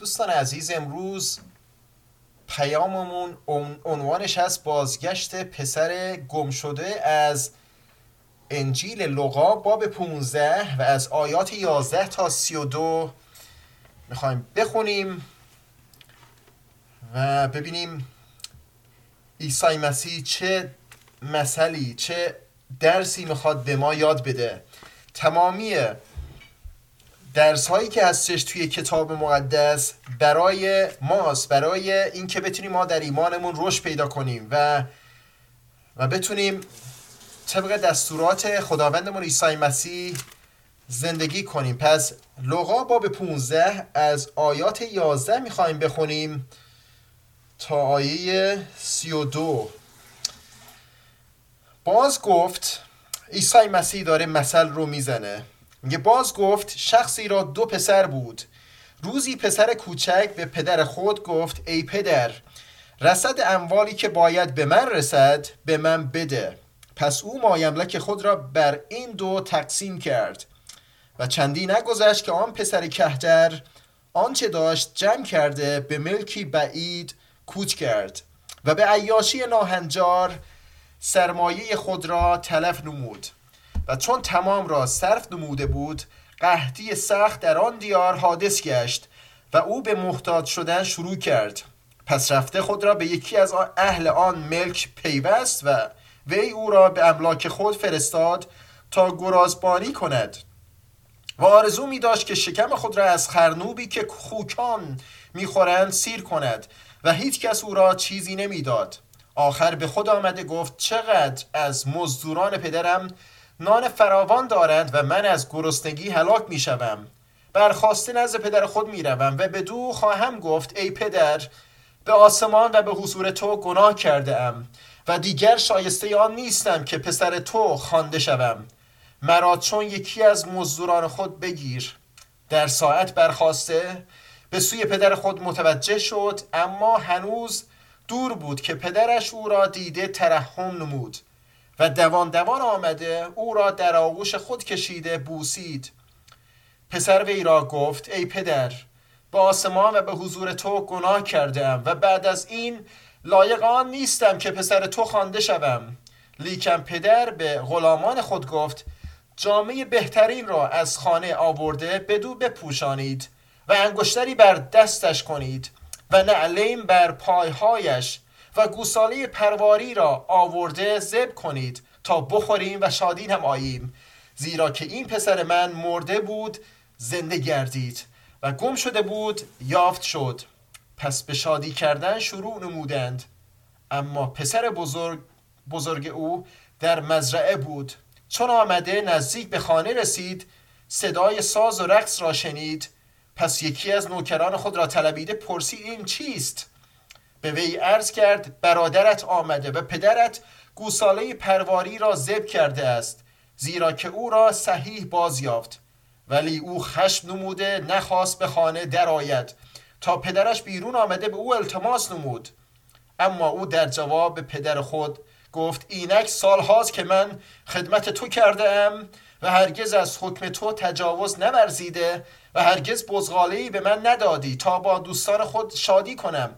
دوستان عزیز، امروز پیاممون عنوانش هست بازگشت پسر گم شده از انجیل لوقا باب 15 و از آیات 11 تا 32 میخوایم بخونیم و ببینیم عیسی مسیح چه مثلی، چه درسی میخواد به ما یاد بده. تمامی درس هایی که هستش توی کتاب مقدس برای ماست، برای این که بتونیم ما در ایمانمون رشد پیدا کنیم و بتونیم طبق دستورات خداوندمون عیسی مسیح زندگی کنیم. پس لوقا باب 15 از آیات 11 میخوایم بخونیم تا آیه 32. باز گفت، عیسی مسیح داره مثل رو میزنه، میگه باز گفت شخصی را دو پسر بود. روزی پسر کوچک به پدر خود گفت ای پدر، رسد اموالی که باید به من رسد به من بده. پس او مایملک خود را بر این دو تقسیم کرد و چندی نگذشت که آن پسر کهتر آنچه داشت جمع کرده به ملکی بعید کوچ کرد و به عیاشی ناهنجار سرمایه خود را تلف نمود. و چون تمام را صرف نموده بود، قحطی سخت در آن دیار حادث گشت و او به محتاج شدن شروع کرد. پس رفته خود را به یکی از اهل آن ملک پیوست و وی او را به املاک خود فرستاد تا گرازبانی کند. و آرزو می داشت که شکم خود را از خرنوبی که خوکان می خورند سیر کند و هیچ کس او را چیزی نمی داد. آخر به خود آمده گفت چقدر از مزدوران پدرم نان فراوان دارند و من از گرسنگی هلاک می شوم. برخواسته نزد پدر خود می روم و به دو خواهم گفت ای پدر، به آسمان و به حضور تو گناه کرده ام و دیگر شایسته آن نیستم که پسر تو خوانده شوم. مرا چون یکی از مزدوران خود بگیر. در ساعت برخواسته به سوی پدر خود متوجه شد، اما هنوز دور بود که پدرش او را دیده ترحم نمود و دوان دوان آمده او را در آغوش خود کشیده بوسید. پسر وی را گفت ای پدر، به آسمان و به حضور تو گناه کرده ام و بعد از این لایق آن نیستم که پسر تو خوانده شوم. لیکن پدر به غلامان خود گفت جامه بهترین را از خانه آورده بدو بپوشانید و انگشتری بر دستش کنید و نعلین بر پایهایش و گوساله پرواری را آورده ذبح کنید تا بخوریم و شادی هم آییم، زیرا که این پسر من مرده بود زنده گردید و گم شده بود یافت شد. پس به شادی کردن شروع نمودند. اما پسر بزرگ او در مزرعه بود. چون آمده نزدیک به خانه رسید، صدای ساز و رقص را شنید. پس یکی از نوکران خود را طلبیده پرسید این چیست؟ به وی عرض کرد برادرت آمده و پدرت گوساله پرواری را ذبح کرده است، زیرا که او را صحیح بازیافت. ولی او خشم نموده نخواست به خانه درآید. تا پدرش بیرون آمده به او التماس نمود، اما او در جواب به پدر خود گفت اینک سالهاست که من خدمت تو کرده ام و هرگز از حکم تو تجاوز نورزیده و هرگز بزغاله‌ای به من ندادی تا با دوستان خود شادی کنم.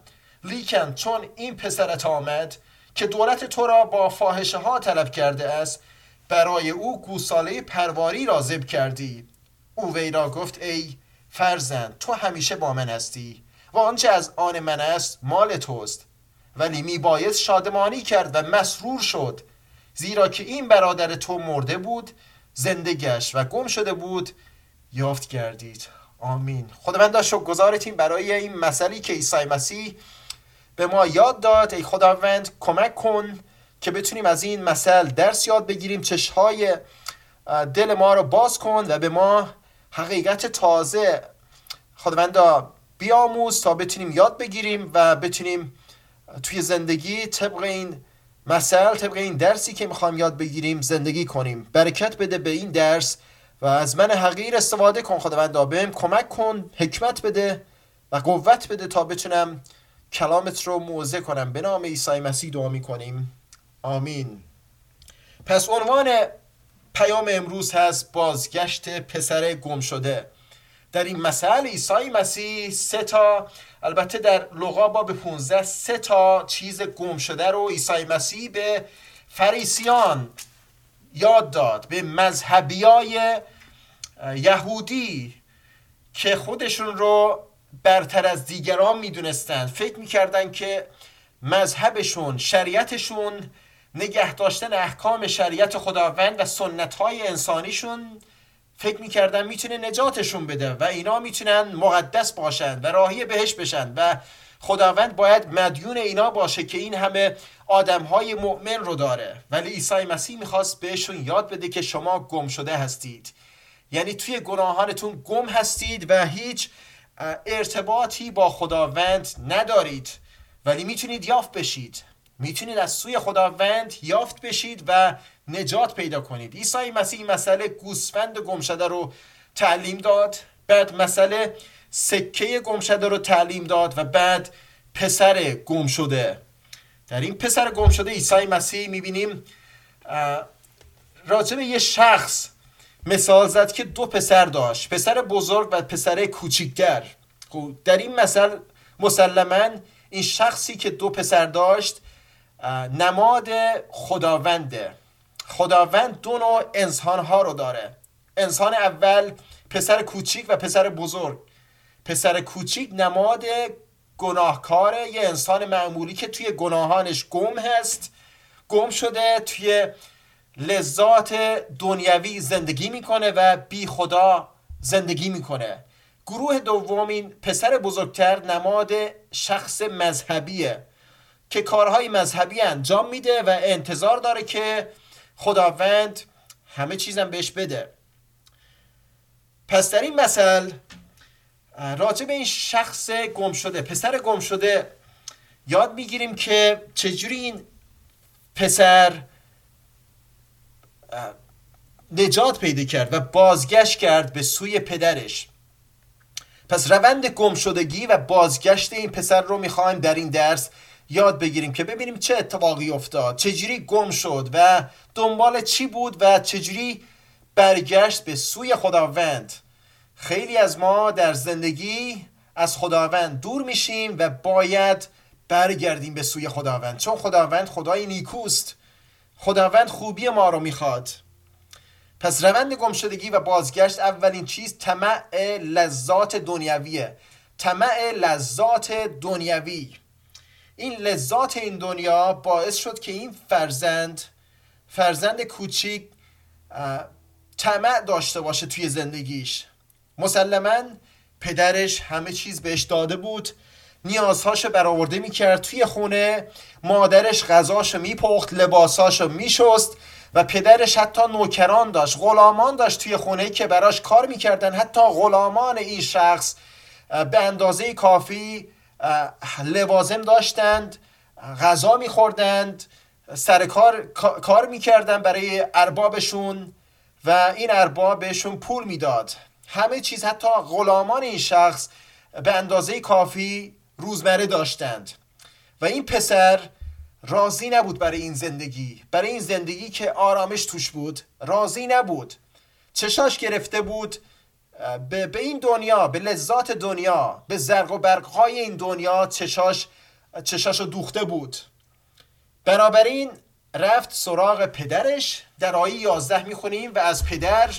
لیکن چون این پسرت آمد که دولت تو را با فاحشه ها طلب کرده است، برای او گوساله پرواری را ذبح کردی. او وی را گفت ای فرزند، تو همیشه با من هستی و آنچه از آن من است مال توست. ولی میبایست شادمانی کرد و مسرور شد، زیرا که این برادر تو مرده بود زنده گشت و گم شده بود یافت گردید. آمین. خداوند شکرگزارتیم برای این مثلی که عیسی مسیح به ما یاد داد. ای خداوند کمک کن که بتونیم از این مثل درس یاد بگیریم. چشم‌های دل ما رو باز کن و به ما حقیقت تازه خداوند بیاموز تا بتونیم یاد بگیریم و بتونیم توی زندگی طبق این مثل، طبق این درسی که میخوایم یاد بگیریم زندگی کنیم. برکت بده به این درس و از من حقیر استفاده کن خداوند. بهم کمک کن، حکمت بده و قوت بده تا بتونم کلامت رو موعظه کنم. به نام عیسی مسیح دعا میکنیم. آمین. پس عنوان پیام امروز هست بازگشت پسر گم شده. در این مسئله عیسی مسیح سه تا، البته در لوقا باب 15 سه تا چیز گم شده رو عیسی مسیح به فریسیان یاد داد، به مذهبیای یهودی که خودشون رو برتر از دیگران میدونستن، فکر میکردن که مذهبشون، شریعتشون، نگه داشتن احکام شریعت خداوند و سنت‌های انسانیشون، فکر می‌کردن می‌تونه نجاتشون بده و اینا می‌تونن مقدس باشن و راهی بهشت بشن و خداوند باید مدیون اینا باشه که این همه آدم‌های مؤمن رو داره. ولی عیسی مسیح می‌خواست بهشون یاد بده که شما گم شده هستید، یعنی توی گناهانتون گم هستید و هیچ ارتباطی با خداوند ندارید، ولی می‌تونید یافت بشید، میتونید از سوی خداوند یافت بشید و نجات پیدا کنید. عیسی مسیح مسئله گوسفند گمشده رو تعلیم داد، بعد مسئله سکه گمشده رو تعلیم داد و بعد پسر گمشده. در این پسر گمشده عیسی مسیح میبینیم راجع به یه شخص مثال زد که دو پسر داشت، پسر بزرگ و پسر کوچکتر. در این مثل مسلماً این شخصی که دو پسر داشت نماد خداونده. خداوند دو نوع انسانها رو داره، انسان اول پسر کوچیک و پسر بزرگ. پسر کوچیک نماد گناهکاره، یه انسان معمولی که توی گناهانش گم هست، گم شده، توی لذات دنیوی زندگی میکنه و بی خدا زندگی میکنه. گروه دومین پسر بزرگتر نماد شخص مذهبیه که کارهای مذهبی انجام میده و انتظار داره که خداوند همه چیزم بهش بده. پس در این مثل راجع به این شخص گم شده، پسر گم شده یاد میگیریم که چجوری این پسر نجات پیدا کرد و بازگشت کرد به سوی پدرش. پس روند گم شدگی و بازگشت این پسر رو میخوایم در این درس یاد بگیریم که ببینیم چه اتفاقی افتاد، چجوری گم شد و دنبال چی بود و چجوری برگشت به سوی خداوند. خیلی از ما در زندگی از خداوند دور میشیم و باید برگردیم به سوی خداوند، چون خداوند خدای نیکوست، خداوند خوبی ما رو میخواد. پس روند گمشدگی و بازگشت اولین چیز طمع لذات دنیویه، طمع لذات دنیوی. این لذات این دنیا باعث شد که این فرزند کوچیک طمع داشته باشه توی زندگیش. مسلماً پدرش همه چیز بهش داده بود، نیازهاشو برآورده میکرد توی خونه، مادرش غذاشو میپخت، لباساشو میشست و پدرش حتی نوکران داشت، غلامان داشت توی خونه که براش کار میکردن. حتی غلامان این شخص به اندازه کافی لوازم داشتند، غذا میخوردند، سر کار میکردند برای اربابشون و این ارباب بهشون پول میداد. همه چیز، حتی غلامان این شخص به اندازه کافی روزمره داشتند و این پسر راضی نبود برای این زندگی، برای این زندگی که آرامش توش بود راضی نبود. چشاش گرفته بود به این دنیا، به لذات دنیا، به زرق و برق‌های این دنیا چشاشو دوخته بود. بنابراین رفت سراغ پدرش. در آیه 11 میخونیم و از پدر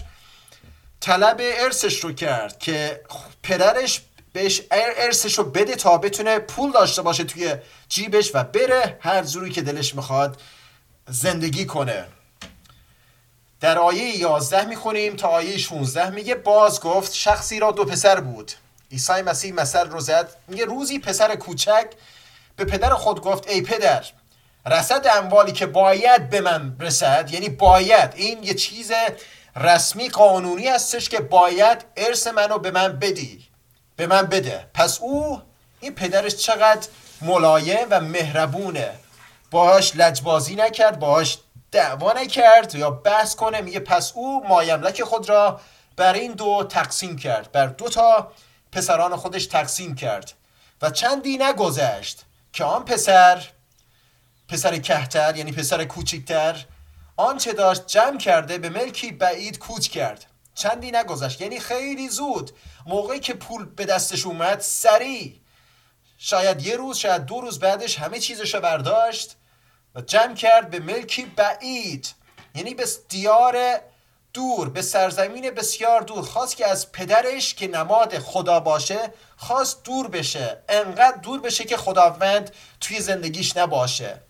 طلب ارثش رو کرد که پدرش بهش ارثش رو بده تا بتونه پول داشته باشه توی جیبش و بره هر جوری که دلش میخواد زندگی کنه. در آیه 11 میخونیم تا آیه 16 میگه باز گفت شخصی را دو پسر بود. عیسی مسیح مثل رو زد، میگه روزی پسر کوچک به پدر خود گفت ای پدر رسد اموالی که باید به من رسد، یعنی باید، این یه چیز رسمی قانونی هستش که باید ارث منو به من بده. پس این پدرش چقدر ملایم و مهربونه، باهاش لجبازی نکرد، باهاش دعوا نکرد یا بحث کنه. میگه پس او مایملک خود را بر این دو تقسیم کرد، بر دو تا پسران خودش تقسیم کرد و چندی نگذشت که آن پسر کهتر، یعنی پسر کوچکتر، آنچه داشت جمع کرده به ملکی بعید کوچ کرد. چندی نگذشت، یعنی خیلی زود موقعی که پول به دستش اومد سریع، شاید یه روز شاید دو روز بعدش همه چیزشو برداشت و جمع کرد به ملکی بعید، یعنی به دیار دور، به سرزمین بسیار دور. خواست که از پدرش که نماد خدا باشه خواست دور بشه، انقدر دور بشه که خداوند توی زندگیش نباشه.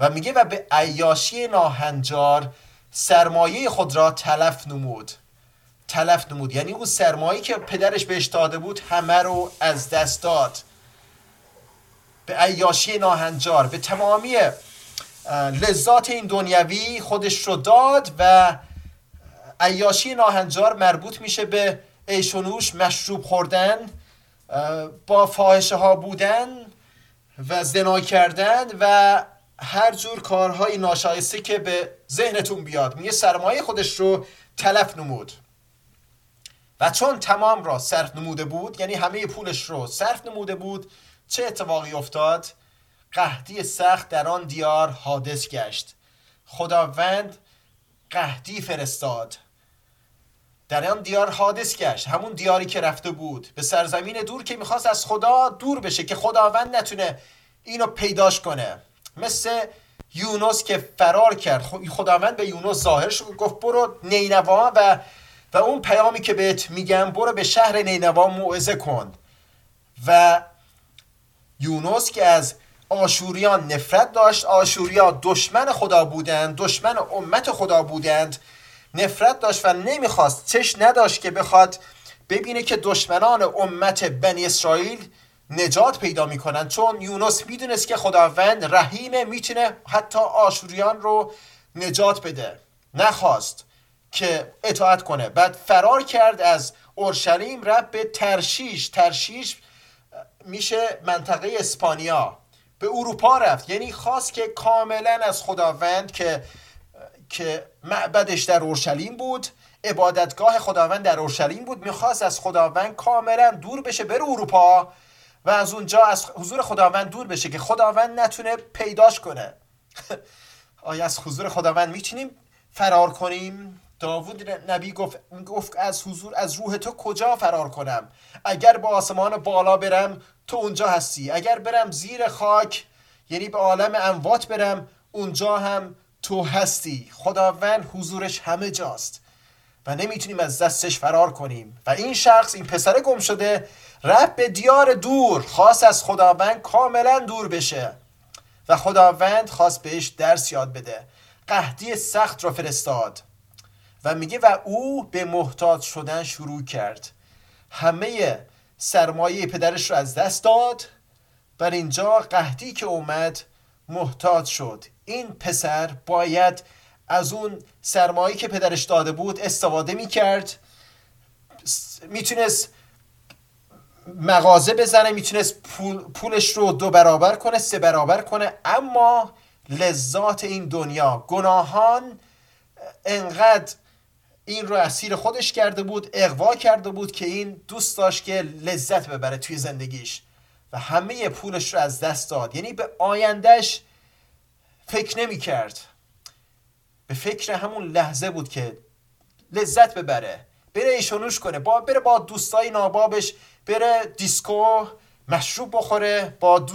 و میگه و به عیاشی ناهنجار سرمایه خود را تلف نمود، یعنی اون سرمایه که پدرش بهش داده بود همه رو از دست داد. به عیاشی ناهنجار، به تمامی لذات این دنیوی خودش رو داد. و عیاشی ناهنجار مربوط میشه به عیش و نوش، مشروب خوردن، با فاحشه ها بودن و زنا کردن و هر جور کارهای ناشایسته که به ذهنتون بیاد. میگه سرمایه خودش رو تلف نمود و چون تمام را صرف نموده بود، یعنی همه پولش رو صرف نموده بود، چه اتفاقی افتاد؟ قحطی سخت در آن دیار حادث گشت. خداوند قحطی فرستاد در آن دیار حادث گشت، همون دیاری که رفته بود به سرزمین دور که میخواست از خدا دور بشه، که خداوند نتونه اینو پیداش کنه. مثل یونس که فرار کرد، خداوند به یونس ظاهر شد، گفت برو نینوا و اون پیامی که بهت میگم برو به شهر نینوا موعظه کن. و یونس که از آشوریان نفرت داشت، آشوریان دشمن خدا بودند، دشمن امت خدا بودند، نفرت داشت و نمیخواست، چشم نداشت که بخواد ببینه که دشمنان امت بنی اسرائیل نجات پیدا میکنن، چون یونس میدونست که خداوند رحیمه، میتونه حتی آشوریان رو نجات بده. نخواست که اطاعت کنه، بعد فرار کرد از اورشلیم رفت به ترشیش میشه منطقه اسپانیا، به اروپا رفت. یعنی خواست که کاملا از خداوند که معبدش در اورشلیم بود، عبادتگاه خداوند در اورشلیم بود، میخواست از خداوند کاملا دور بشه، بره اروپا و از اونجا از حضور خداوند دور بشه که خداوند نتونه پیداش کنه. آیا از حضور خداوند میتونیم فرار کنیم؟ داود نبی گفت از حضور، از روح تو کجا فرار کنم؟ اگر به آسمان بالا برم تو اونجا هستی، اگر برم زیر خاک یعنی به عالم اموات برم اونجا هم تو هستی. خداوند حضورش همه جاست و نمیتونیم از دستش فرار کنیم. و این شخص، این پسر گم شده، رفت به دیار دور، خواست از خداوند کاملا دور بشه و خداوند خواست بهش درس یاد بده. قحطی سخت را فرستاد و میگه و او به محتاط شدن شروع کرد، همه سرمایه پدرش رو از دست داد. بر اینجا قحطی که اومد محتاط شد. این پسر باید از اون سرمایه که پدرش داده بود استفاده میکرد، میتونست مغازه بزنه، میتونست پولش رو 2 برابر کنه، 3 برابر کنه، اما لذات این دنیا، گناهان انقدر این رو اسیر خودش کرده بود، اغوا کرده بود که این دوست داشت که لذت ببره توی زندگیش و همه پولش رو از دست داد. یعنی به آیندهش فکر نمی کرد، به فکر همون لحظه بود که لذت ببره، بره ایشونوش کنه، بره با دوستای نابابش بره دیسکو، مشروب بخوره، با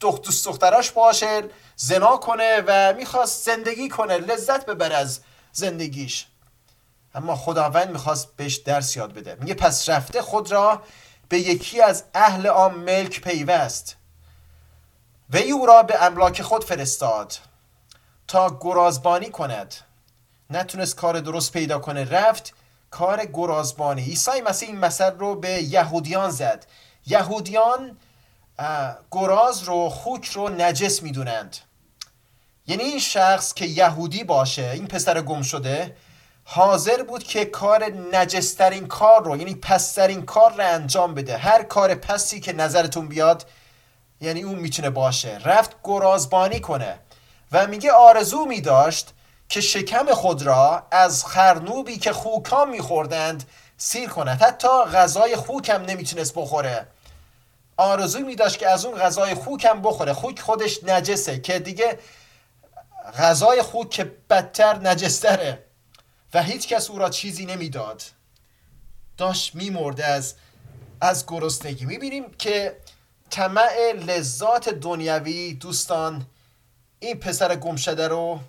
دختراش باشه، زنا کنه و میخواست زندگی کنه، لذت ببره از زندگیش. اما خداوند میخواست بهش درس یاد بده. میگه پس رفته خود را به یکی از اهل آن ملک پیوست و او را به املاک خود فرستاد تا گرازبانی کند. نتونست کار درست پیدا کنه، رفت کار گرازبانی. عیسی مسیح این مثل رو به یهودیان زد. یهودیان گراز رو، خوک رو نجس میدونند. یعنی این شخص که یهودی باشه، این پسر گم شده، حاضر بود که کار نجسترین کار رو، یعنی پسترین کار رو انجام بده. هر کار پستی که نظرتون بیاد یعنی اون میتونه باشه. رفت گرازبانی کنه و میگه آرزو میداشت که شکم خود را از خرنوبی که خوکا میخوردند سیر کند. حتی غذای خوک هم نمیتونست بخوره. آرزو میداشت که از اون غذای خوک هم بخوره. خوک خودش نجسه که دیگه غذای خوک که بدتر نجستره. و هیچ کس او را چیزی نمیداد. داشت میمرد از گرسنگی. میبینیم که طمع لذات دنیوی دوستان این پسر گمشده رو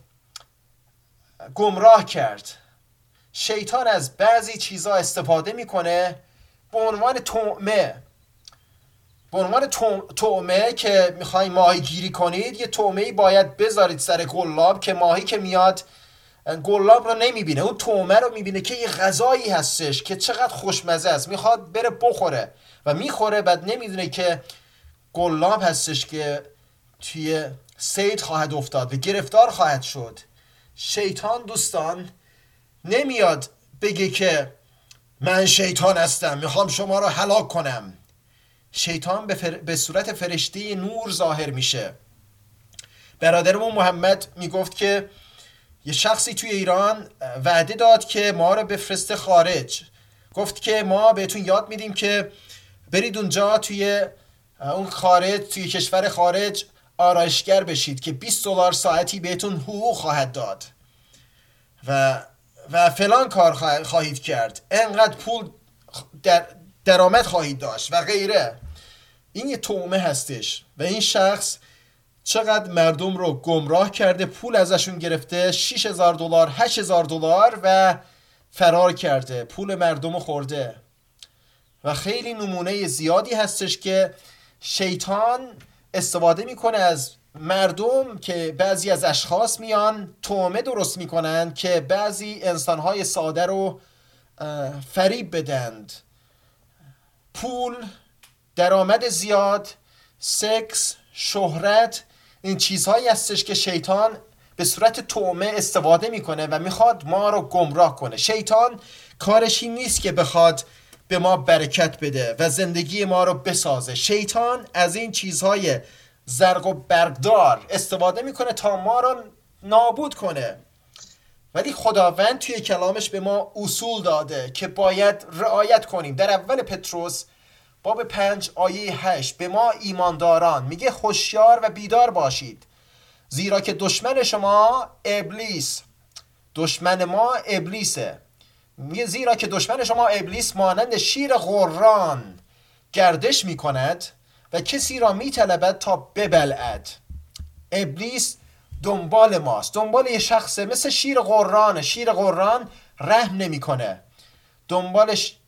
گمراه کرد. شیطان از بعضی چیزا استفاده میکنه به عنوان طعمه که میخواین ماهی گیری کنید، یه طعمه‌ای باید بذارید سر گلاب که ماهی که میاد گلاب رو نمیبینه، اون طعمه رو میبینه که یه غذایی هستش که چقدر خوشمزه است، میخواد بره بخوره و میخوره، بعد نمیدونه که گلاب هستش که توی صید خواهد افتاد و گرفتار خواهد شد. شیطان دوستان نمیاد بگه که من شیطان هستم میخوام شما رو هلاک کنم. شیطان به صورت فرشته نور ظاهر میشه. برادرمون محمد میگفت که یه شخصی توی ایران وعده داد که ما رو بفرسته خارج، گفت که ما بهتون یاد میدیم که برید اونجا توی اون خارج، توی کشور خارج آرایشگر بشید که $20 ساعتی بهتون حقوق خواهد داد و فلان کار خواهید کرد، انقدر پول درآمد خواهید داشت و غیره. این یه تومه هستش و این شخص چقدر مردم رو گمراه کرده، پول ازشون گرفته، $6,000 $8,000 و فرار کرده، پول مردم رو خورده. و خیلی نمونه زیادی هستش که شیطان استفاده میکنه از مردم، که بعضی از اشخاص میان تومه درست میکنن که بعضی انسانهای ساده رو فریب بدند. پول، درآمد زیاد، سکس، شهرت، این چیزهایی هستش که شیطان به صورت طعمه استفاده میکنه و میخواد ما رو گمراه کنه. شیطان کارش این نیست که بخواد به ما برکت بده و زندگی ما رو بسازه. شیطان از این چیزهای زرق و برقدار استفاده میکنه تا ما رو نابود کنه. ولی خداوند توی کلامش به ما اصول داده که باید رعایت کنیم. در اول پتروس باب 5 آیه 8 به ما ایمانداران میگه هوشیار و بیدار باشید، زیرا که دشمن شما ابلیس، دشمن ما ابلیسه، میگه زیرا که دشمن شما ابلیس مانند شیر غران گردش میکند و کسی را میطلبد تا ببلعد. ابلیس دنبال ماست، دنبال یه شخصه، مثل شیر غرانه. شیر غران رحم نمی کنه،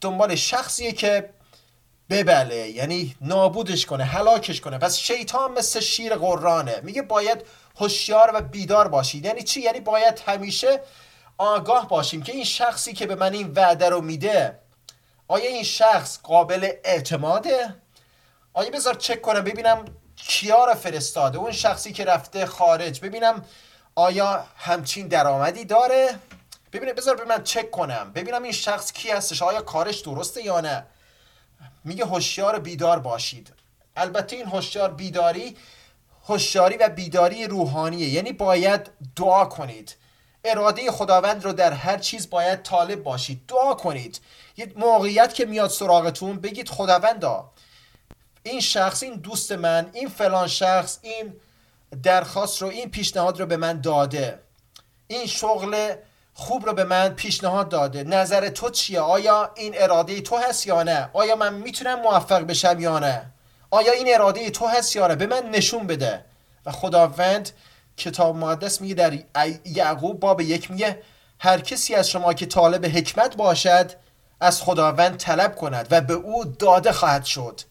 دنبال شخصیه که ببله، یعنی نابودش کنه، هلاکش کنه. پس شیطان مثل شیر غرانه، میگه باید هوشیار و بیدار باشید. یعنی چی؟ یعنی باید همیشه آگاه باشیم که این شخصی که به من این وعده رو میده، آیا این شخص قابل اعتماده؟ آیا بذار چک کنم ببینم کیا را فرستاده، اون شخصی که رفته خارج، ببینم آیا همچین درآمدی داره، ببینم بذار چک کنم ببینم این شخص کی هستش، آیا کارش درسته یا نه. میگه هوشیار بیدار باشید. البته این هوشیاری و بیداری روحانیه، یعنی باید دعا کنید، اراده خداوند رو در هر چیز باید طالب باشید، دعا کنید. یه موقعیت که میاد سراغتون بگید خداوندا این شخص، این دوست من، این فلان شخص این درخواست رو، این پیشنهاد رو به من داده، این شغل خوب رو به من پیشنهاد داده، نظر تو چیه؟ آیا این اراده تو هست یا نه؟ آیا من میتونم موفق بشم یا نه؟ آیا این اراده تو هست یا نه؟ به من نشون بده. و خداوند کتاب مقدس میگه در یعقوب باب 1 میگه هر کسی از شما که طالب حکمت باشد از خداوند طلب کند و به او داده خواهد شد.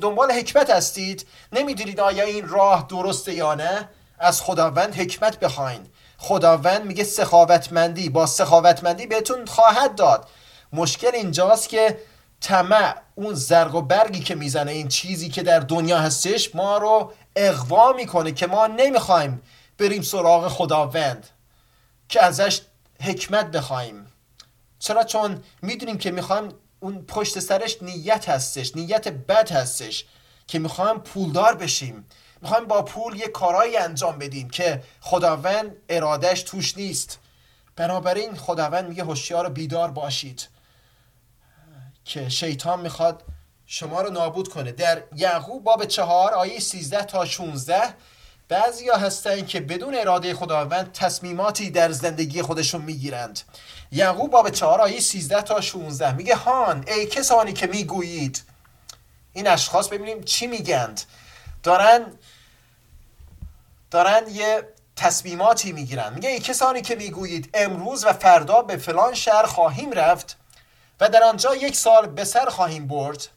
دنبال حکمت هستید، نمیدونید آیا این راه درسته یا نه، از خداوند حکمت بخواین. خداوند میگه سخاوتمندی، با سخاوتمندی بهتون خواهد داد. مشکل اینجاست که طمع، اون زرق و برقی که میزنه، این چیزی که در دنیا هستش ما رو اغوا میکنه که ما نمیخوایم بریم سراغ خداوند که ازش حکمت بخوایم. چرا؟ چون میدونیم که میخوایم، اون پشت سرش نیت هستش، نیت بد هستش که میخوایم پولدار بشیم، میخوایم با پول یه کارایی انجام بدیم که خداوند ارادش توش نیست. بنابراین خداوند میگه هوشیار و بیدار باشید که شیطان میخواد شما رو نابود کنه. در یعقوب باب 4 آیه 13 تا 16 بعضیا هستن که بدون اراده خداوند تصمیماتی در زندگی خودشون میگیرند. یعقوب باب 4 آیه 13 تا 16 میگه هان ای کسانی که میگویید. این اشخاص ببینیم چی میگند، دارن یه تصمیماتی میگیرن. میگه ای کسانی که میگویید امروز و فردا به فلان شهر خواهیم رفت و در آنجا یک سال به سر خواهیم برد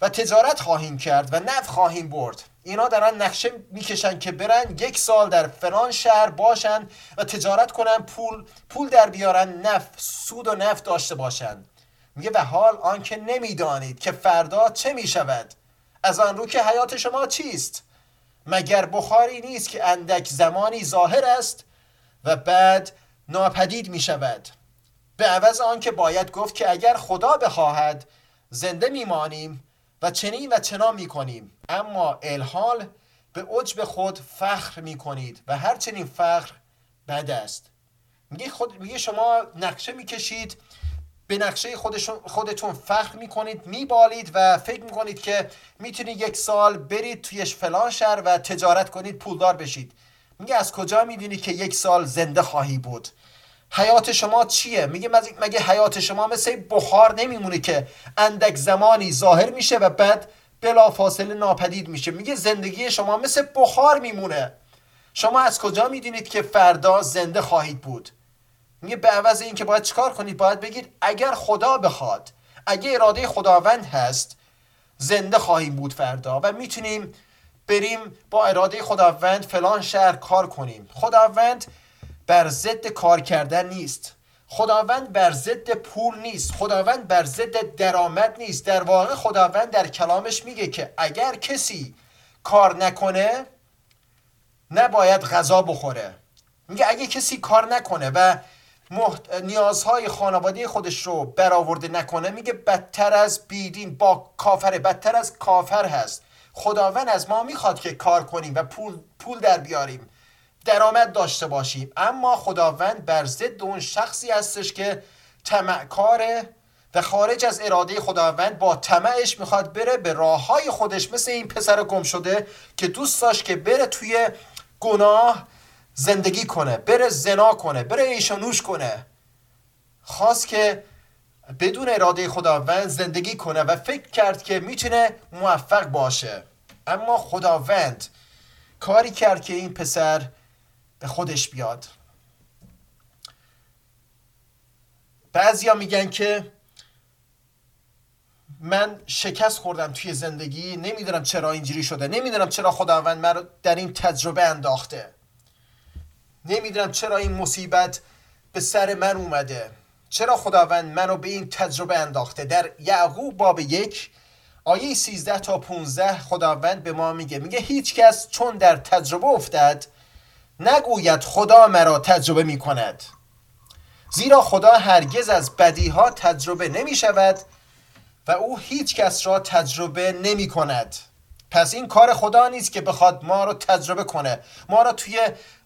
و تجارت خواهیم کرد و نفع خواهیم برد. اینا دارن نقشه میکشن که برن یک سال در فلان شهر باشن و تجارت کنن، پول در بیارن، نفع سود و نفع داشته باشن. میگه و حال آنکه نمیدانید که فردا چه میشود، از آن رو که حیات شما چیست؟ مگر بخاری نیست که اندک زمانی ظاهر است و بعد ناپدید میشود؟ به عوض آن که باید گفت که اگر خدا بخواهد زنده میمانیم و چنین و چنان میکنیم. اما الحال به عجب خود فخر میکنید و هر چنین فخر بد است. میگه شما نقشه میکشید، به نقشه خودتون فخر میکنید، میبالید و فکر میکنید که میتونید یک سال برید توی فلان شهر و تجارت کنید، پولدار بشید. میگه از کجا میدونی که یک سال زنده خواهی بود؟ حیات شما چیه؟ میگه مگه حیات شما مثل بخار نمیمونه که اندک زمانی ظاهر میشه و بعد بلافاصله ناپدید میشه؟ میگه زندگی شما مثل بخار میمونه. شما از کجا میدونید که فردا زنده خواهید بود؟ میگه به عوض این که باید چیکار کنید؟ باید بگید اگر خدا بخواد، اگه اراده خداوند هست زنده خواهیم بود فردا و میتونیم بریم با اراده خداوند فلان شهر کار کنیم. خداوند بر ضد کار کردن نیست، خداوند بر ضد پول نیست، خداوند بر ضد درآمد نیست. در واقع خداوند در کلامش میگه که اگر کسی کار نکنه نباید غذا بخوره. میگه اگه کسی کار نکنه و نیازهای خانواده خودش رو برآورده نکنه، میگه بدتر از بیدین با کافره، بدتر از کافر هست. خداوند از ما میخواد که کار کنیم و پول در بیاریم، درآمد داشته باشیم، اما خداوند بر ضد اون شخصی هستش که طمعکاره و خارج از اراده خداوند با طمعش میخواد بره به راههای خودش، مثل این پسر گم شده که دوست داشت که بره توی گناه زندگی کنه، بره زنا کنه، بره ایشانوش کنه. خواست که بدون اراده خداوند زندگی کنه و فکر کرد که میتونه موفق باشه، اما خداوند کاری کرد که این پسر به خودش بیاد. بعضیا میگن که من شکست خوردم توی زندگی، نمیدونم چرا اینجوری شده، نمیدونم چرا خداوند من رو در این تجربه انداخته، نمیدونم چرا این مصیبت به سر من اومده، چرا خداوند منو به این تجربه انداخته. در یعقوب باب 1 آیه 13 تا 15 خداوند به ما میگه هیچ کس چون در تجربه افتد نگوید خدا مرا تجربه میکند، زیرا خدا هرگز از بدیها تجربه نمیشود و او هیچ کس را تجربه نمیکند. پس این کار خدا نیست که بخواد ما را تجربه کنه، ما را توی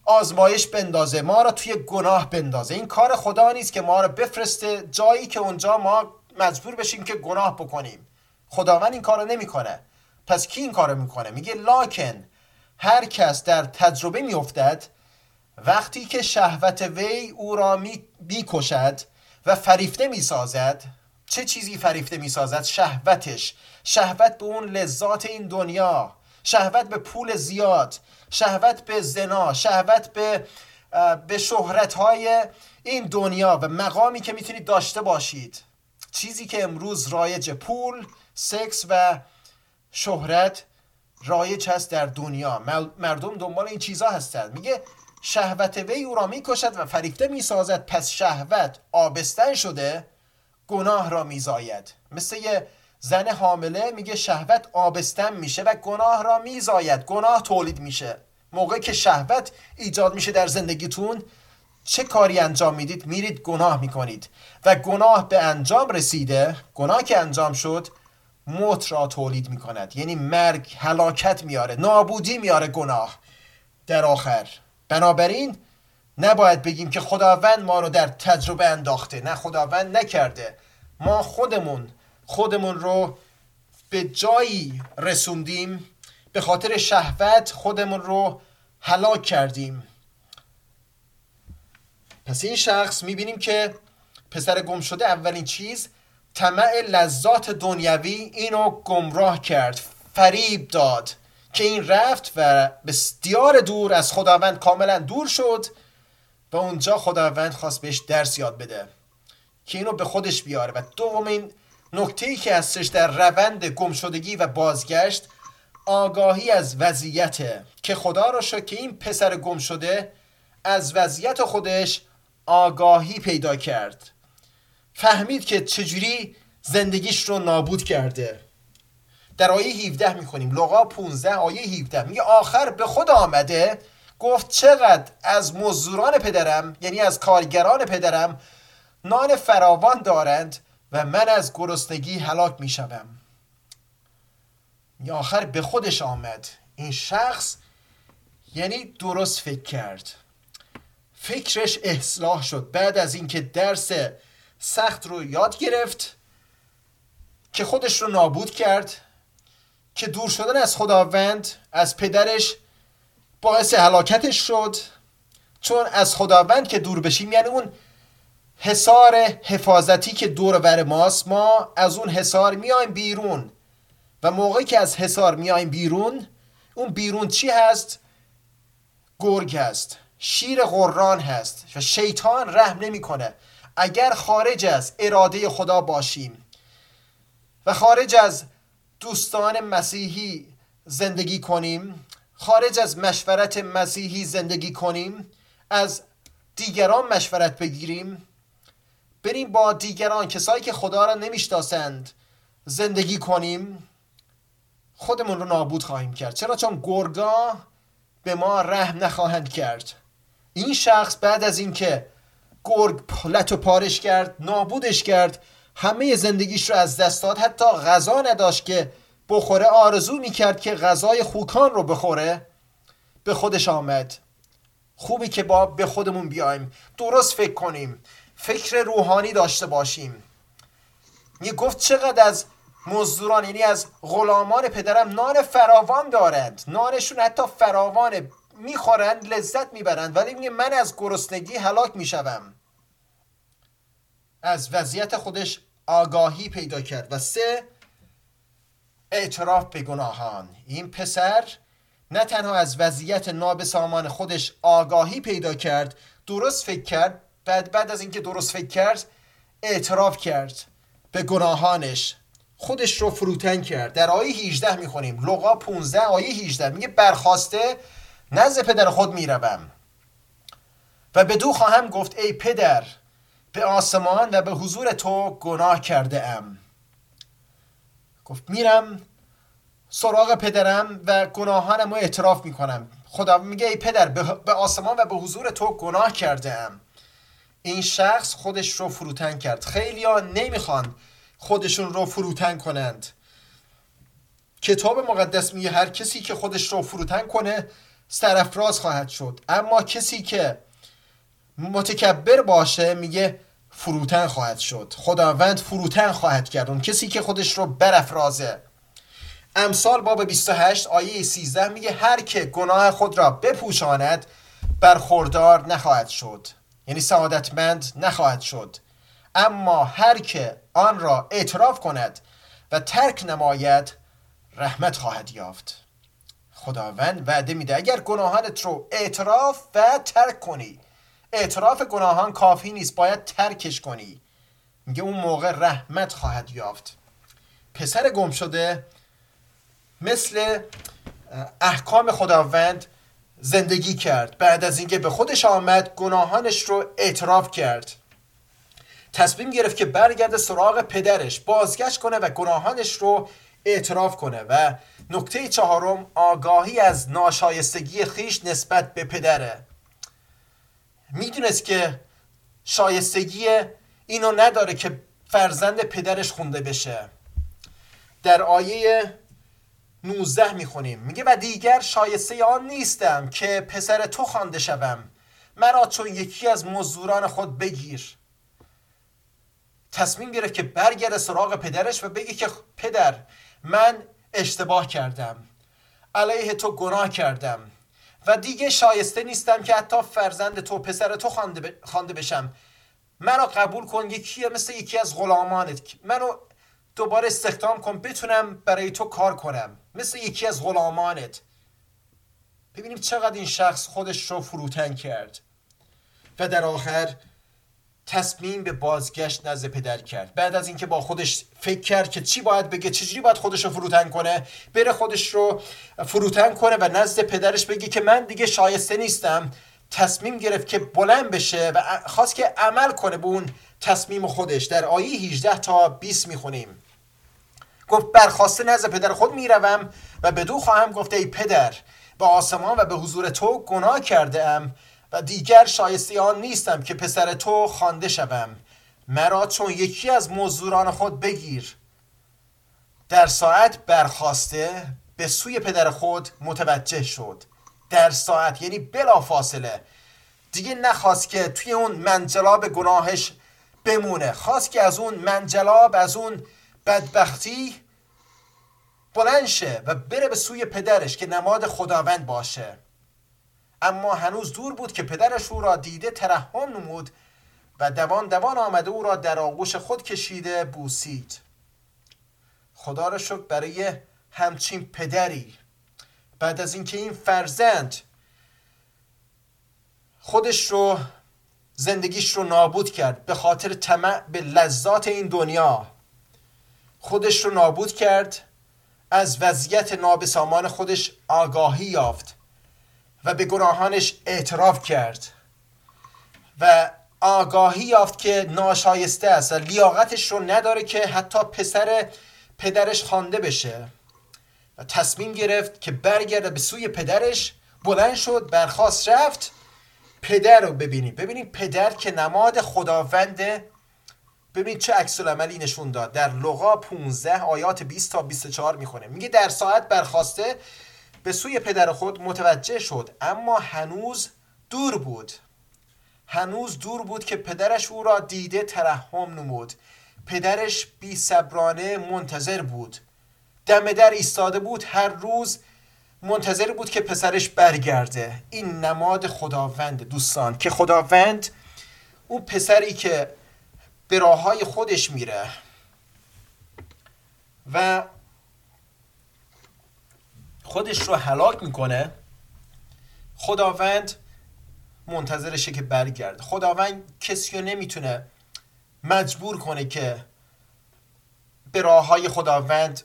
آزمایش بندازه، ما را توی گناه بندازه. این کار خدا نیست که ما را بفرسته جایی که اونجا ما مجبور بشیم که گناه بکنیم. خداوند این کارو نمیکنه. پس کی این کارو میکنه؟ میگه لکن هر کس در تجربه میافتد وقتی که شهوت وی او را میکشد و فریفته میسازد. چه چیزی فریفته میسازد؟ شهوتش، شهوت به اون لذات این دنیا، شهوت به پول زیاد، شهوت به زنا، شهوت به شهرت‌های این دنیا و مقامی که میتونید داشته باشید. چیزی که امروز رایج، پول، سکس و شهرت رایج هست در دنیا، مردم دنبال این چیزا هستند. میگه شهوت وی او را میکشد و فریفته میسازد. پس شهوت آبستن شده گناه را میزاید. مثل یه زن حامله، میگه شهوت آبستن میشه و گناه را میزاید، گناه تولید میشه. موقعی که شهوت ایجاد میشه در زندگیتون، چه کاری انجام میدید؟ میرید گناه میکنید و گناه به انجام رسیده، گناه که انجام شد موت را تولید میکند، یعنی مرگ، هلاکت میاره، نابودی میاره گناه در آخر. بنابراین نباید بگیم که خداوند ما رو در تجربه انداخته، نه، خداوند نکرده. ما خودمون رو به جایی رسوندیم، به خاطر شهوت خودمون رو هلاک کردیم. پس این شخص میبینیم که پسر گم شده اولین چیز طمع لذات دنیوی اینو گمراه کرد، فریب داد که این رفت و بسیار دور از خداوند کاملا دور شد و اونجا خداوند خواست بهش درس یاد بده که اینو به خودش بیاره. و دومین نکته‌ای که هستش در روند گمشدگی و بازگشت، آگاهی از وضعیته که خدا را شکر که این پسر گم شده از وضعیت خودش آگاهی پیدا کرد، فهمید که چجوری زندگیش رو نابود کرده. در آیه 17 میخونیم، لوقا 15 آیه 17 میگه آخر به خود آمده گفت چقدر از مزدوران پدرم، یعنی از کارگران پدرم، نان فراوان دارند و من از گرسنگی هلاک میشوم. یا آخر به خودش آمد. این شخص یعنی درست فکر کرد، فکرش اصلاح شد بعد از اینکه درس سخت رو یاد گرفت که خودش رو نابود کرد، که دور شدن از خداوند از پدرش باعث هلاکتش شد. چون از خداوند که دور بشیم، یعنی اون حصار حفاظتی که دور و بر ماست، ما از اون حصار میایم بیرون و موقعی که از حصار میایم بیرون، اون بیرون چی هست؟ گرگ هست، شیر غران هست و شیطان رحم نمی کنه. اگر خارج از اراده خدا باشیم و خارج از دوستان مسیحی زندگی کنیم، خارج از مشورت مسیحی زندگی کنیم، از دیگران مشورت بگیریم، بریم با دیگران، کسایی که خدا را نمیشناسند، زندگی کنیم، خودمون رو نابود خواهیم کرد. چرا؟ چون گرگا به ما رحم نخواهند کرد. این شخص بعد از این که گرگ پلت و پارش کرد، نابودش کرد، همه زندگیش رو از دست داد، حتی غذا نداشت که بخوره، آرزو میکرد که غذای خوکان رو بخوره، به خودش آمد. خوبی که با به خودمون بیایم، درست فکر کنیم، فکر روحانی داشته باشیم. می گفت چقدر از مزدوران، یعنی از غلامان پدرم، نان فراوان دارند، نانشون حتی فراوانه، میخورند، لذت میبرند، ولی میگه من از گرسنگی هلاک میشوم. از وضعیت خودش آگاهی پیدا کرد. و سه، اعتراف به گناهان. این پسر نه تنها از وضعیت نابسامان خودش آگاهی پیدا کرد، درست فکر کرد، بعد از اینکه درست فکر کرد اعتراف کرد به گناهانش، خودش رو فروتن کرد. در آیه 18 میخونیم، لوقا 15 آیه 18 میگه برخاسته نزد پدر خود میروم و به دو خواهم گفت ای پدر به آسمان و به حضور تو گناه کرده ام. گفت میرم سراغ پدرم و گناهانم رو اعتراف میکنم. خدا میگه ای پدر به آسمان و به حضور تو گناه کرده ام. این شخص خودش رو فروتن کرد. خیلی ها نمیخوان خودشون رو فروتن کنند. کتاب مقدس میگه هر کسی که خودش رو فروتن کنه سرافراز خواهد شد، اما کسی که متکبر باشه میگه فروتن خواهد شد، خداوند فروتن خواهد کرد اون کسی که خودش رو برافرازه. امثال باب 28 آیه 13 میگه هر که گناه خود را بپوشاند برخوردار نخواهد شد، یعنی سعادتمند نخواهد شد، اما هر که آن را اعتراف کند و ترک نماید رحمت خواهد یافت. خداوند وعده میده اگر گناهانت رو اعتراف و ترک کنی. اعتراف گناهان کافی نیست، باید ترکش کنی. میگه اون موقع رحمت خواهد یافت. پسر گم شده مثل احکام خداوند زندگی کرد. بعد از اینکه به خودش آمد، گناهانش رو اعتراف کرد، تصمیم گرفت که برگرده سراغ پدرش، بازگشت کنه و گناهانش رو اعتراف کنه. و نکته چهارم، آگاهی از ناشایستگی خویش نسبت به پدره. میدونست که شایستگی اینو نداره که فرزند پدرش خونده بشه. در آیه 19 میخونیم، میگه و دیگر شایسته آن نیستم که پسر تو خوانده شوم، مرا چون یکی از مزدوران خود بگیر. تصمیم گرفت که برگرده سراغ پدرش و بگه که پدر من اشتباه کردم، علیه تو گناه کردم و دیگه شایسته نیستم که حتی فرزند تو، پسر تو خوانده بشم، منو قبول کن، یکی مثل یکی از غلامانت، منو دوباره استخدام کن بتونم برای تو کار کنم مثل یکی از غلامانت. ببینیم چقدر این شخص خودش رو فروتن کرد و در آخر تصمیم به بازگشت نزد پدر کرد. بعد از اینکه با خودش فکر کرد که چی باید بگه، چجوری باید خودش رو فروتن کنه، بره خودش رو فروتن کنه و نزد پدرش بگه که من دیگه شایسته نیستم، تصمیم گرفت که بلند بشه و خواست که عمل کنه به اون تصمیم خودش. در آیه 18 تا 20 میخونیم، گفت برخواسته نزد پدر خود میروم و بدو خواهم گفت ای پدر به آسمان و به حضور تو گناه کرده ام و دیگر شایسته آن نیستم که پسر تو خوانده شوم، مرا چون یکی از مزدوران خود بگیر. در ساعت برخواسته به سوی پدر خود متوجه شد. در ساعت یعنی بلا فاصله، دیگه نخواست که توی اون منجلاب گناهش بمونه، خواست که از اون منجلاب، از اون بدبختی بلند شه و بره به سوی پدرش که نماد خداوند باشه. اما هنوز دور بود که پدرش او را دیده ترحم نمود و دوان دوان آمده او را در آغوش خود کشیده بوسید. خدا را شکر برای همچین پدری. بعد از اینکه این فرزند خودش رو، زندگیش رو نابود کرد به خاطر طمع به لذات این دنیا، خودش رو نابود کرد، از وضعیت نابسامان خودش آگاهی یافت و به گناهانش اعتراف کرد و آگاهی یافت که ناشایسته است و لیاقتش رو نداره که حتی پسر پدرش خوانده بشه و تصمیم گرفت که برگرده به سوی پدرش. بلند شد، برخاست، رفت پدر رو ببینیم. ببینیم پدر که نماد خداونده، ببینید چه عکس العملی نشون داد. در لوقا 15 آیات 20 تا 24 میخونه، میگه در ساعت برخاسته به سوی پدر خود متوجه شد، اما هنوز دور بود. هنوز دور بود که پدرش او را دیده ترحم نمود. پدرش بی صبرانه منتظر بود، دم در ایستاده بود، هر روز منتظر بود که پسرش برگرده. این نماد خداوند دوستان، که خداوند اون پسری که به راه‌های خودش میره و خودش رو هلاک میکنه، خداوند منتظرشه که برگرده. خداوند کسی رو نمیتونه مجبور کنه که به راه‌های خداوند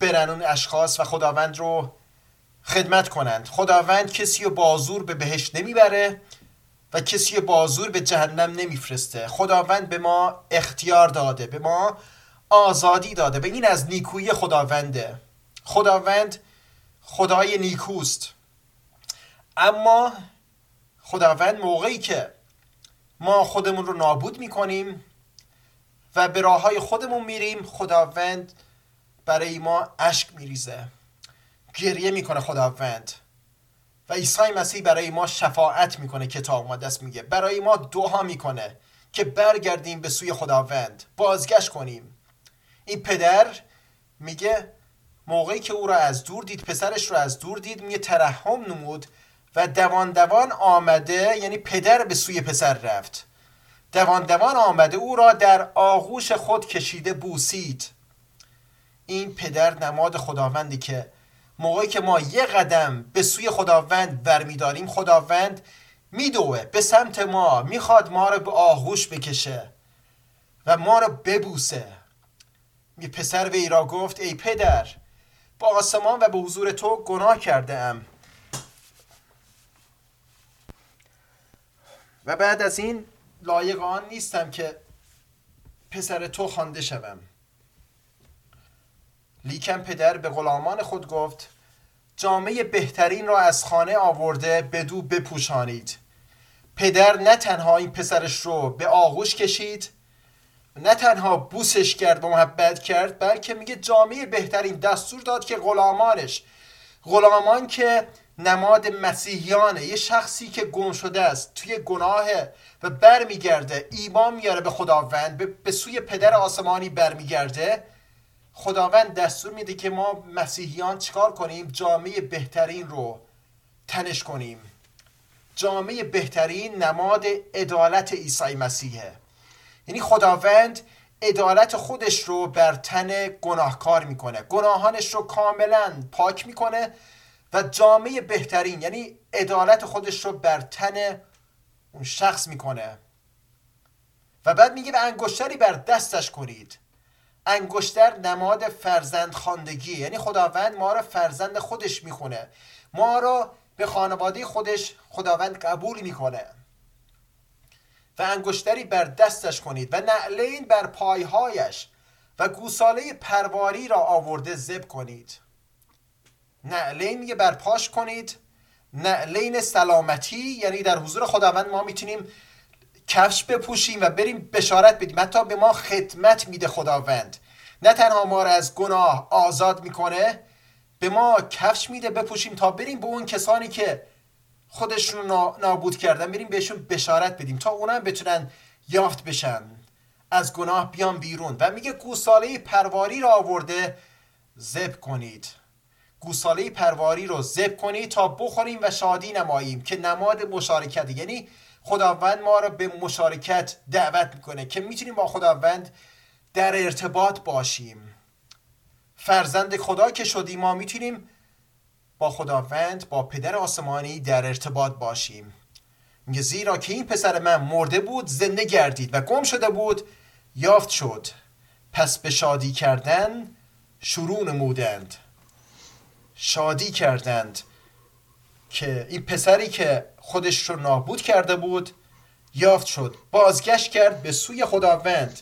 برن اون اشخاص و خداوند رو خدمت کنند. خداوند کسی رو با زور به بهشت نمیبره و کسی با زور به جهنم نمیفرسته. خداوند به ما اختیار داده، به ما آزادی داده. به این از نیکویی خداونده. خداوند خدای نیکوست. اما خداوند موقعی که ما خودمون رو نابود میکنیم و به راههای خودمون میریم، خداوند برای ما اشک میریزه، گریه میکنه خداوند. و عیسی مسیح برای ما شفاعت میکنه، کتاب مقدس میگه برای ما دعا میکنه که برگردیم به سوی خداوند، بازگشت کنیم. این پدر میگه موقعی که او را از دور دید، پسرش را از دور دید، میگه ترحم نمود و دوان دوان آمده، یعنی پدر به سوی پسر رفت، دوان دوان آمده او را در آغوش خود کشیده بوسید. این پدر نماد خداوندی که موقعی که ما یه قدم به سوی خداوند برمیداریم، خداوند میدوه به سمت ما، میخواد ما رو به آغوش بکشه و ما رو ببوسه. می پسر وی را گفت ای پدر با آسمان و به حضور تو گناه کرده ام. و بعد از این لایق آن نیستم که پسر تو خوانده شوم. لیکن پدر به غلامان خود گفت جامه بهترین را از خانه آورده بدو بپوشانید. پدر نه تنها این پسرش رو به آغوش کشید، نه تنها بوسش کرد و محبت کرد، بلکه میگه جامه بهترین، دستور داد که غلامانش، غلامان که نماد مسیحیانه، یه شخصی که گم شده است توی گناه و برمیگرده، ایمان میاره به خداوند، به سوی پدر آسمانی برمیگرده، خداوند دستور میده که ما مسیحیان چیکار کنیم؟ جامعه بهترین رو تنش کنیم. جامعه بهترین نماد عدالت عیسی مسیحه. یعنی خداوند عدالت خودش رو بر تن گناهکار میکنه، گناهانش رو کاملا پاک میکنه و جامعه بهترین یعنی عدالت خودش رو بر تن اون شخص میکنه. و بعد میگه و انگشتری بر دستش کنید. انگشتر نماد فرزند خواندگی، یعنی خداوند ما رو فرزند خودش میخونه، ما رو به خانواده خودش خداوند قبول میکنه. و انگشتری بر دستش کنید و نعلین بر پایهایش و گوساله پرواری را آورده ذبح کنید. نعلین میگه بر پاش کنید، نعلین سلامتی، یعنی در حضور خداوند ما میتونیم کفش بپوشیم و بریم بشارت بدیم. حتی به ما خدمت میده خداوند، نه تنها ما را از گناه آزاد میکنه، به ما کفش میده بپوشیم تا بریم به اون کسانی که خودشون نابود کردن، بریم بهشون بشارت بدیم تا اونا هم بتونن یافت بشن، از گناه بیان بیرون. و میگه گوساله پرواری را آورده ذبح کنید. گوساله پرواری رو ذبح کنید تا بخوریم و شادی نماییم، که نماد مشارکت، یعنی خداوند ما را به مشارکت دعوت میکنه که میتونیم با خداوند در ارتباط باشیم. فرزند خدا که شدیم ما میتونیم با خداوند، با پدر آسمانی در ارتباط باشیم. میگه زیرا که این پسر من مرده بود زنده گردید و گم شده بود یافت شد، پس به شادی کردن شروع نمودند. شادی کردند که این پسری که خودش رو نابود کرده بود یافت شد، بازگشت کرد به سوی خداوند.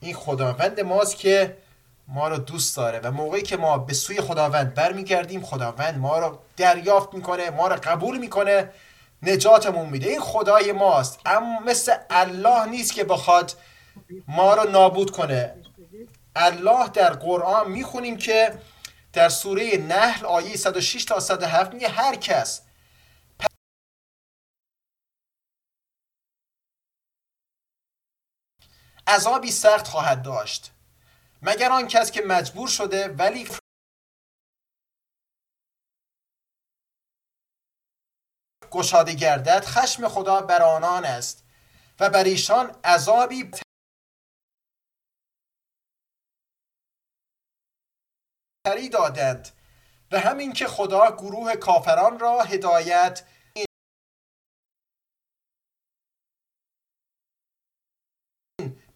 این خداوند ماست که ما رو دوست داره و موقعی که ما به سوی خداوند برمیگردیم، خداوند ما رو دریافت میکنه، ما رو قبول میکنه، نجاتمون میده. این خدای ماست، اما مثل الله نیست که بخواد ما رو نابود کنه. الله در قرآن میخونیم که در سوره نحل آیه 106 تا 107 میگه هر کس عذابی سخت خواهد داشت مگر آن کس که مجبور شده ولی گشاده گردد خشم خدا بر آنان است و بر ایشان عذابی تری دادند. و همین که خدا گروه کافران را هدایت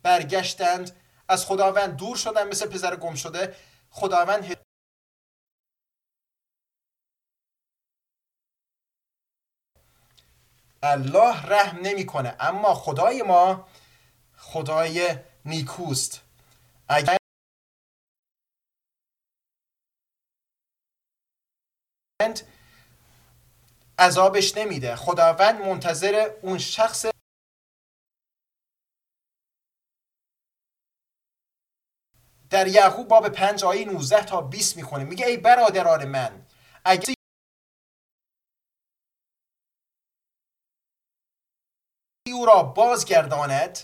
برگشتند، از خداوند دور شدن مثل پسر گم شده. خداوند الله رحم نمی کنه، اما خدای ما خدای نیکوست. اگر عذابش نمیده، خداوند منتظر اون شخص در یعقوب باب 5 آیه 19 تا 20 میخونه، میگه ای برادران من اگر او را بازگرداند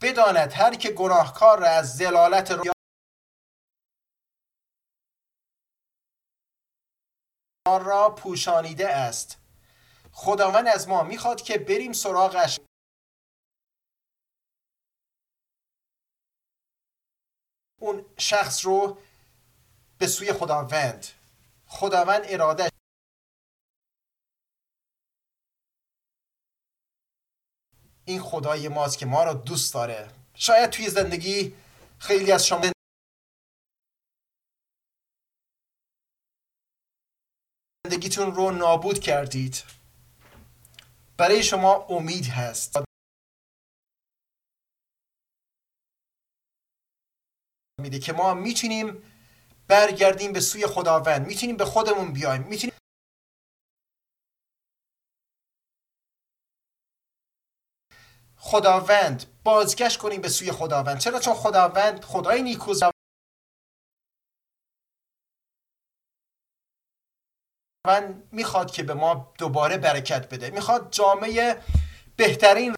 بداند هر که گناهکار را از ضلالت را پوشانیده است. خداوند از ما میخواد که بریم سراغش، اون شخص رو به سوی خداوند. خداوند اراده این خدای ماست که ما رو دوست داره. شاید توی زندگی خیلی از شما زندگیتون رو نابود کردید، برای شما امید هست، میده که ما میتونیم برگردیم به سوی خداوند، میتونیم به خودمون بیایم، میتونیم خداوند بازگشت کنیم به سوی خداوند. چرا؟ چون خداوند خدای نیکوست، خداوند میخواد که به ما دوباره برکت بده، میخواد جامعه بهترین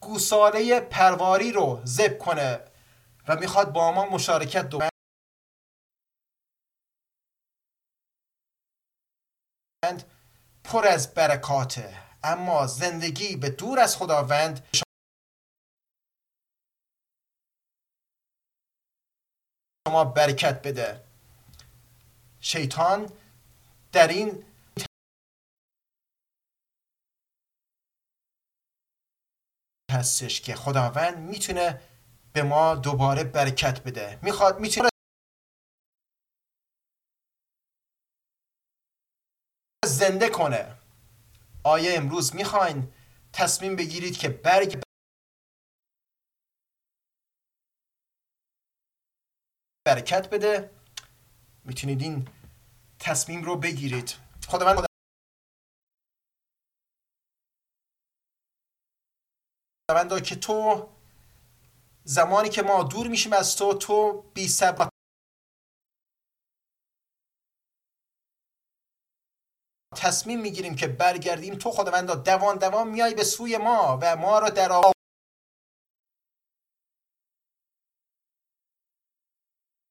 گوساله پرواری رو ذبح کنه و میخواد با ما مشارکت دوبند پر از برکاته، اما زندگی به دور از خداوند شما برکت بده. شیطان در این هستش که خداوند میتونه به ما دوباره برکت بده. میتونه زنده کنه. آیا امروز میخواین تصمیم بگیرید که برگ برکت بده؟ میتونید این تصمیم رو بگیرید. خداوند که تو زمانی که ما دور میشیم از تو، تو بی صبر تصمیم میگیریم که برگردیم. تو خداوند دوان دوان میای به سوی ما و ما رو در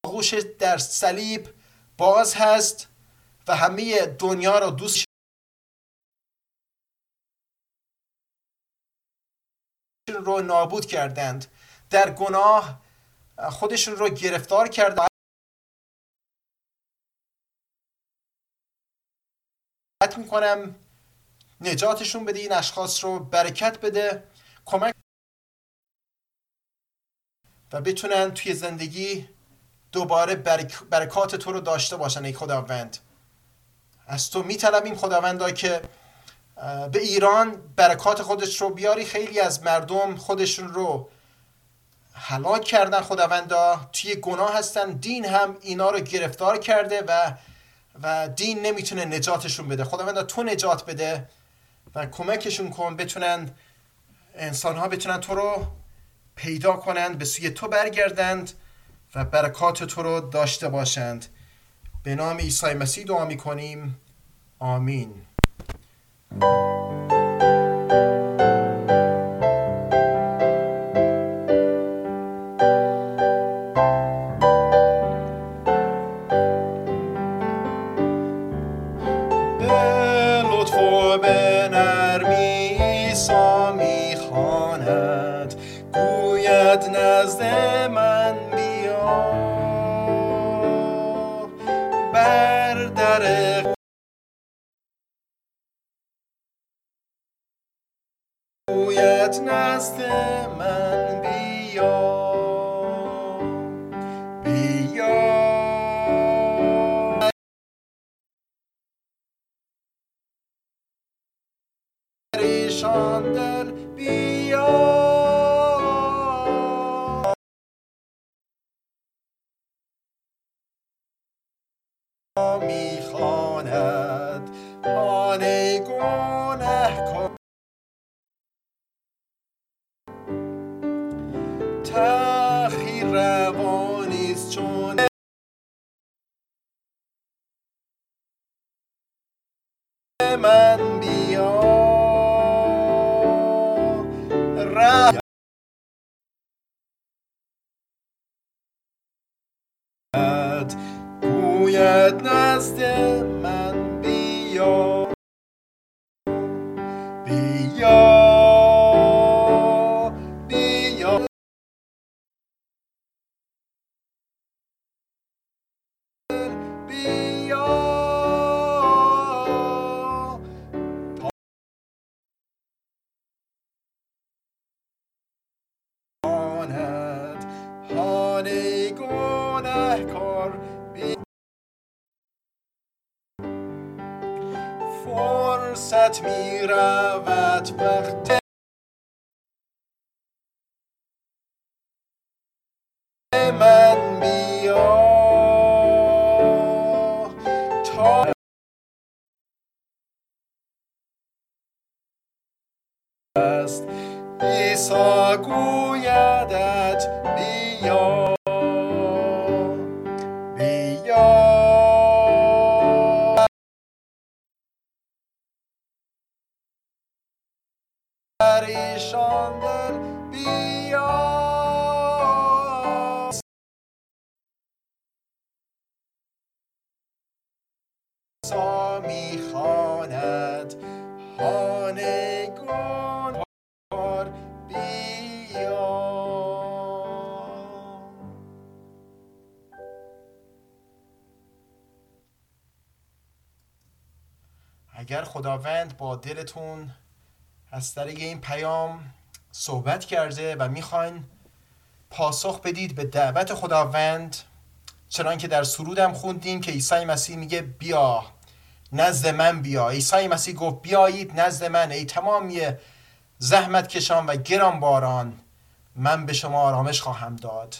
آغوش در صلیب باز هست و همه دنیا رو دوست رو نابود کردند، در گناه خودشون رو گرفتار کردند، حت میکنم نجاتشون بده. این اشخاص رو برکت بده، کمک و بتونن توی زندگی دوباره برکات تو رو داشته باشن. ای خداوند، از تو میطلبیم خداوندا که به ایران برکات خودش رو بیاری. خیلی از مردم خودشون رو هلاک کردن خداوندا، توی گناه هستن، دین هم اینا رو گرفتار کرده و دین نمیتونه نجاتشون بده. خداوندا تو نجات بده و کمکشون کن، بتونن انسان‌ها بتونن تو رو پیدا کنند، به سوی تو برگردند و برکات تو رو داشته باشند. به نام عیسی مسیح دعا می‌کنیم. آمین. نزد من بیا پریشان دل، بیا میخواند خانه گنهکار، تأخیر روا نیست چون من بیا را گوید نزد من بیا فرصت می رود وقت من بیا تا است عیسی گویدت بیا پریشان دل، بیا سامی خواند اگر خداوند با دلتون از طریق این پیام صحبت کرده و میخواین پاسخ بدید به دعوت خداوند، چنان که در سرودم خوندیم که عیسی مسیح میگه بیا نزد من بیا. عیسی مسیح گفت بیایید نزد من ای تمامی زحمت کشان و گرانباران، من به شما آرامش خواهم داد.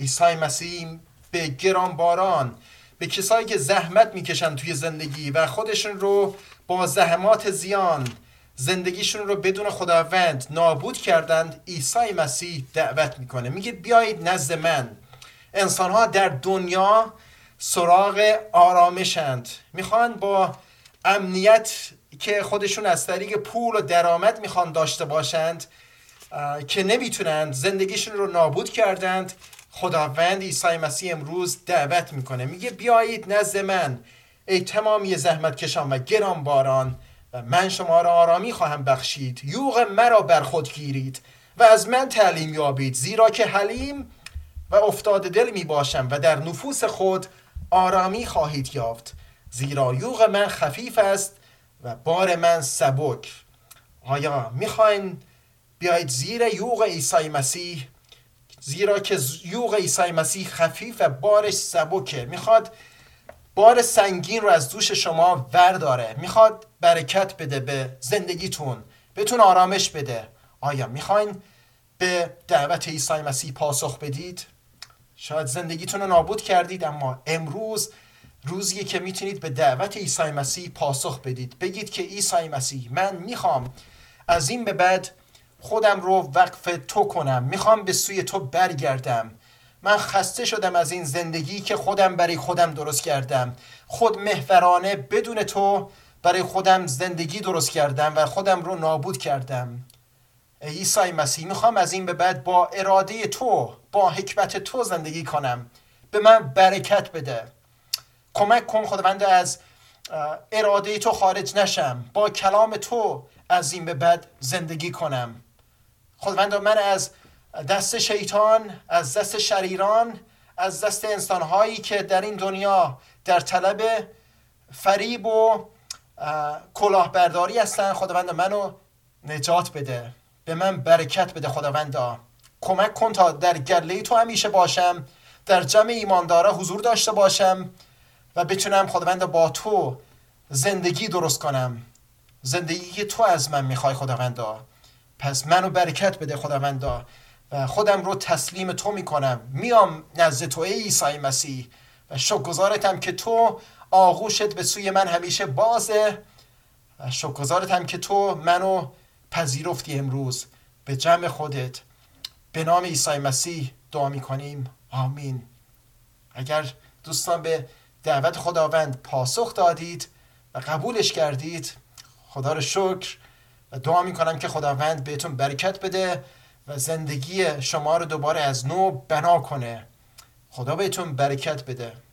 عیسی مسیح به گرانباران، به کسایی که زحمت میکشن توی زندگی و خودشون رو با زحمات زیان زندگیشون رو بدون خداوند نابود کردند، عیسی مسیح دعوت میکنه، میگه بیایید نزد من. انسانها در دنیا سراغ آرامشند، میخوان با امنیت که خودشون از طریق پول و درآمد میخوان داشته باشند که نمیتونند، زندگیشون رو نابود کردند. خداوند عیسی مسیح امروز دعوت میکنه، میگه بیایید نزد من ای تمامی زحمت کشان و گرانباران و من شما را آرامی خواهم بخشید. یوغ مرا بر خود گیرید و از من تعلیم یابید، زیرا که حلیم و افتاده دل می باشم و در نفوس خود آرامی خواهید یافت، زیرا یوغ من خفیف است و بار من سبک. آیا میخواین بیایید زیر یوغ عیسی مسیح؟ زیرا که یوغ عیسی مسیح خفیف و بارش سبکه، میخواد بار سنگین رو از دوش شما ورداره، میخواد برکت بده به زندگیتون، بهتون آرامش بده. آیا میخواین به دعوت عیسی مسیح پاسخ بدید؟ شاید زندگیتون رو نابود کردید، اما امروز روزیه که میتونید به دعوت عیسی مسیح پاسخ بدید. بگید که عیسی مسیح، من میخوام از این به بعد خودم رو وقف تو کنم، میخوام به سوی تو برگردم. من خسته شدم از این زندگی که خودم برای خودم درست کردم، خود محورانه بدون تو برای خودم زندگی درست کردم و خودم رو نابود کردم. ای عیسی مسیح، میخوام از این به بعد با اراده تو، با حکمت تو زندگی کنم، به من برکت بده. کمک کن خداوند از اراده تو خارج نشم، با کلام تو از این به بعد زندگی کنم. خداوند من از دست شیطان، از دست شریران، از دست انسانهایی که در این دنیا در طلب فریب و کلاهبرداری هستن، خداوند منو نجات بده، به من برکت بده. خداوند کمک کن تا در گله تو همیشه باشم، در جمع ایماندارا حضور داشته باشم و بتونم خداوند با تو زندگی درست کنم، زندگی که تو از من میخوای خداوند. پس منو برکت بده خداوند و خودم رو تسلیم تو میکنم، میام نزد تو ای عیسی مسیح و شکرگزارتم که تو آغوشت به سوی من همیشه بازه و شکرگزارتم که تو منو پذیرفتی امروز به جمع خودت. به نام عیسی مسیح دعا میکنیم، آمین. اگر دوستان به دعوت خداوند پاسخ دادید و قبولش کردید، خدا رو شکر و دعا میکنم که خداوند بهتون برکت بده و زندگی شما رو دوباره از نو بنا کنه. خدا بهتون برکت بده.